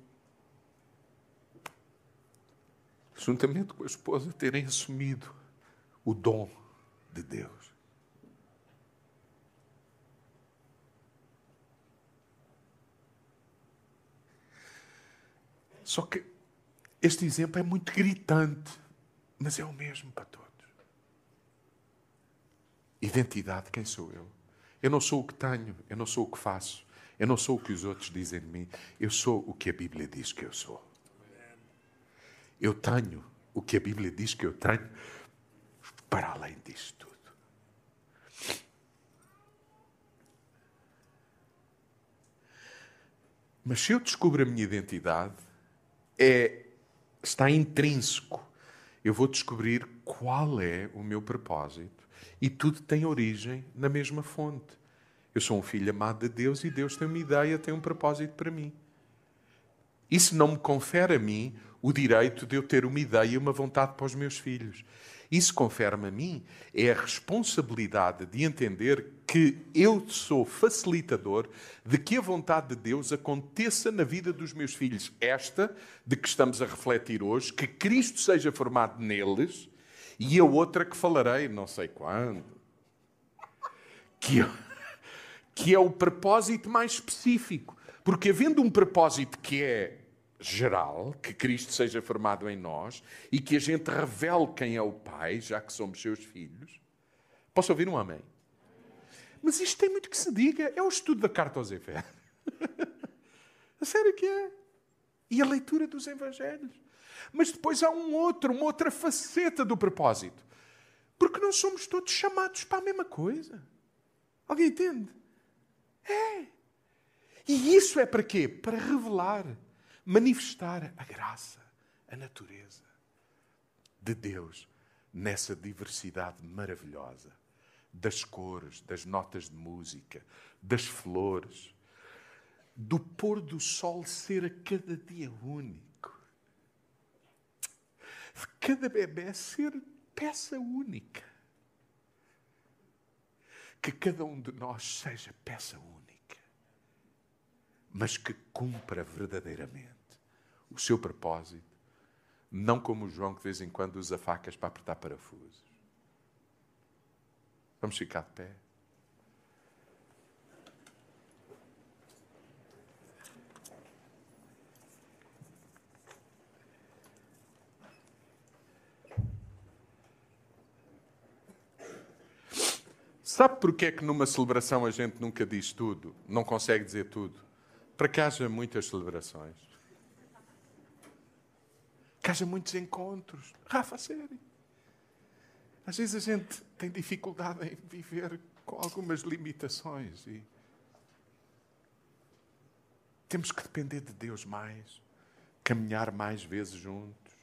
juntamente com a esposa, terem assumido o dom de Deus. Só que este exemplo é muito gritante, mas é o mesmo para todos. Identidade, quem sou eu? Eu não sou o que tenho, eu não sou o que faço, eu não sou o que os outros dizem de mim, eu sou o que a Bíblia diz que eu sou. Eu tenho o que a Bíblia diz que eu tenho, para além disto tudo. Mas se eu descubro a minha identidade, É, está intrínseco. Eu vou descobrir qual é o meu propósito. E tudo tem origem na mesma fonte. Eu sou um filho amado de Deus e Deus tem uma ideia, tem um propósito para mim. Isso não me confere a mim o direito de eu ter uma ideia e uma vontade para os meus filhos. Isso confere-me a mim é a responsabilidade de entender que eu sou facilitador de que a vontade de Deus aconteça na vida dos meus filhos. Esta, de que estamos a refletir hoje, que Cristo seja formado neles, e a outra que falarei, não sei quando, que eu, que é o propósito mais específico. Porque havendo um propósito que é geral, que Cristo seja formado em nós e que a gente revele quem é o Pai, já que somos seus filhos, posso ouvir um amém? Mas isto tem muito que se diga. É o estudo da carta aos Efésios. A sério que é. E a leitura dos Evangelhos. Mas depois há um outro, uma outra faceta do propósito. Porque não somos todos chamados para a mesma coisa. Alguém entende? É. E isso é para quê? Para revelar, manifestar a graça, a natureza de Deus nessa diversidade maravilhosa das cores, das notas de música, das flores, do pôr do sol ser a cada dia único, de cada bebê ser peça única, que cada um de nós seja peça única, mas que cumpra verdadeiramente o seu propósito, não como o João que de vez em quando usa facas para apertar parafusos. Vamos ficar de pé. Sabe porquê é que numa celebração a gente nunca diz tudo, não consegue dizer tudo? Para que haja muitas celebrações. Que haja muitos encontros. Rafa, sério. Às vezes a gente tem dificuldade em viver com algumas limitações. E temos que depender de Deus mais, caminhar mais vezes juntos,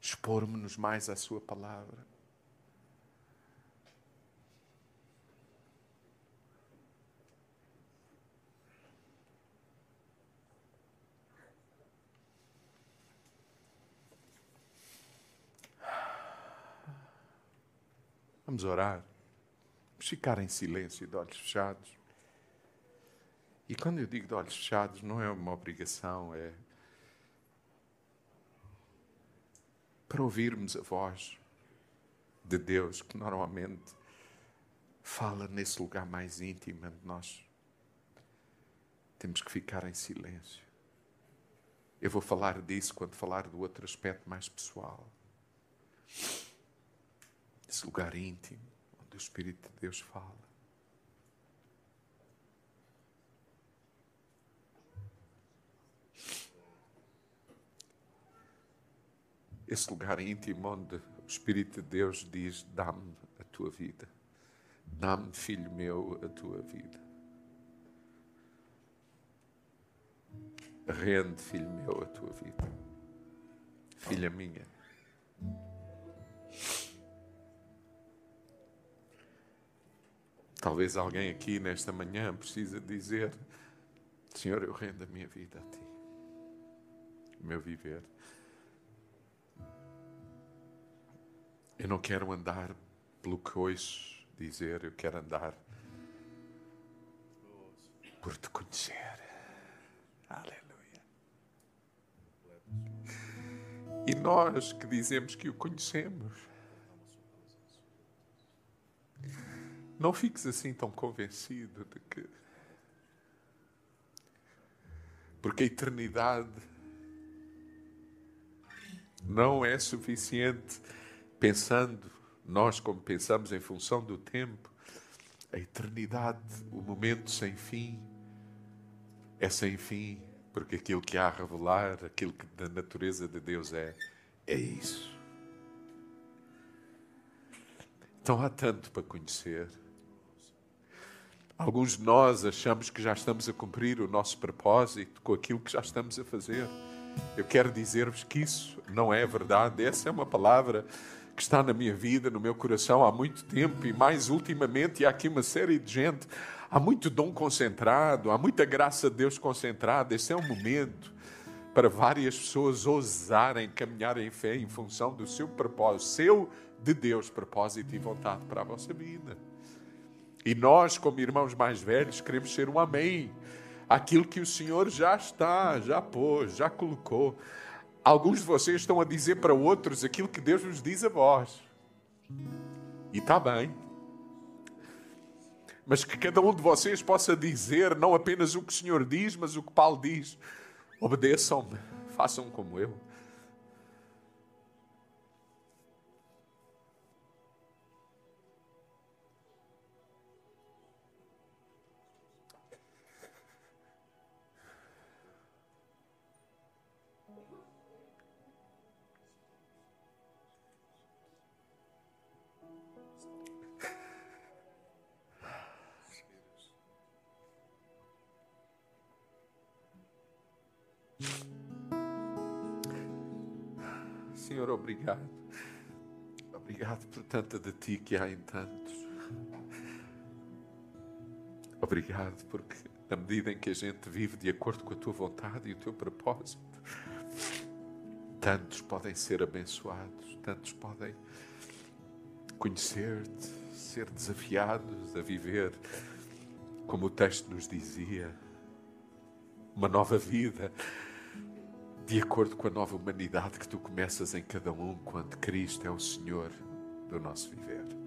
expormos-nos mais à sua palavra. Vamos orar, vamos ficar em silêncio e de olhos fechados. E quando eu digo de olhos fechados, não é uma obrigação, é para ouvirmos a voz de Deus, que normalmente fala nesse lugar mais íntimo de nós. Temos que ficar em silêncio. Eu vou falar disso quando falar do outro aspecto mais pessoal. Esse lugar íntimo, onde o Espírito de Deus fala. Esse lugar íntimo onde o Espírito de Deus diz, dá-me a tua vida. Dá-me, filho meu, a tua vida. Rende, filho meu, a tua vida. Filha minha. Talvez alguém aqui nesta manhã precisa dizer, Senhor, eu rendo a minha vida a Ti, o meu viver. Eu não quero andar pelo que ouço dizer, eu quero andar por Te conhecer. Aleluia. E nós que dizemos que o conhecemos, não fiques assim tão convencido de que... Porque a eternidade não é suficiente pensando, nós como pensamos em função do tempo, a eternidade, o momento sem fim, é sem fim, porque aquilo que há a revelar, aquilo que da natureza de Deus é, é isso. Então há tanto para conhecer. Alguns de nós achamos que já estamos a cumprir o nosso propósito com aquilo que já estamos a fazer. Eu quero dizer-vos que isso não é verdade. Essa é uma palavra que está na minha vida, no meu coração há muito tempo e mais ultimamente há aqui uma série de gente. Há muito dom concentrado, há muita graça de Deus concentrada. Esse é um momento para várias pessoas ousarem caminhar em fé em função do seu propósito, seu de Deus, propósito e vontade para a vossa vida. E nós, como irmãos mais velhos, queremos ser um amém. Aquilo que o Senhor já está, já pôs, já colocou. Alguns de vocês estão a dizer para outros aquilo que Deus vos diz a vós. E está bem. mas que cada um de vocês possa dizer não apenas o que o Senhor diz, mas o que Paulo diz. Obedeçam-me, façam como eu. Senhor, obrigado, obrigado por tanta de Ti que há em tantos, obrigado porque na medida em que a gente vive de acordo com a Tua vontade e o Teu propósito, tantos podem ser abençoados, tantos podem conhecer-Te, ser desafiados a viver, como o texto nos dizia, uma nova vida, de acordo com a nova humanidade que Tu começas em cada um, quando Cristo é o Senhor do nosso viver.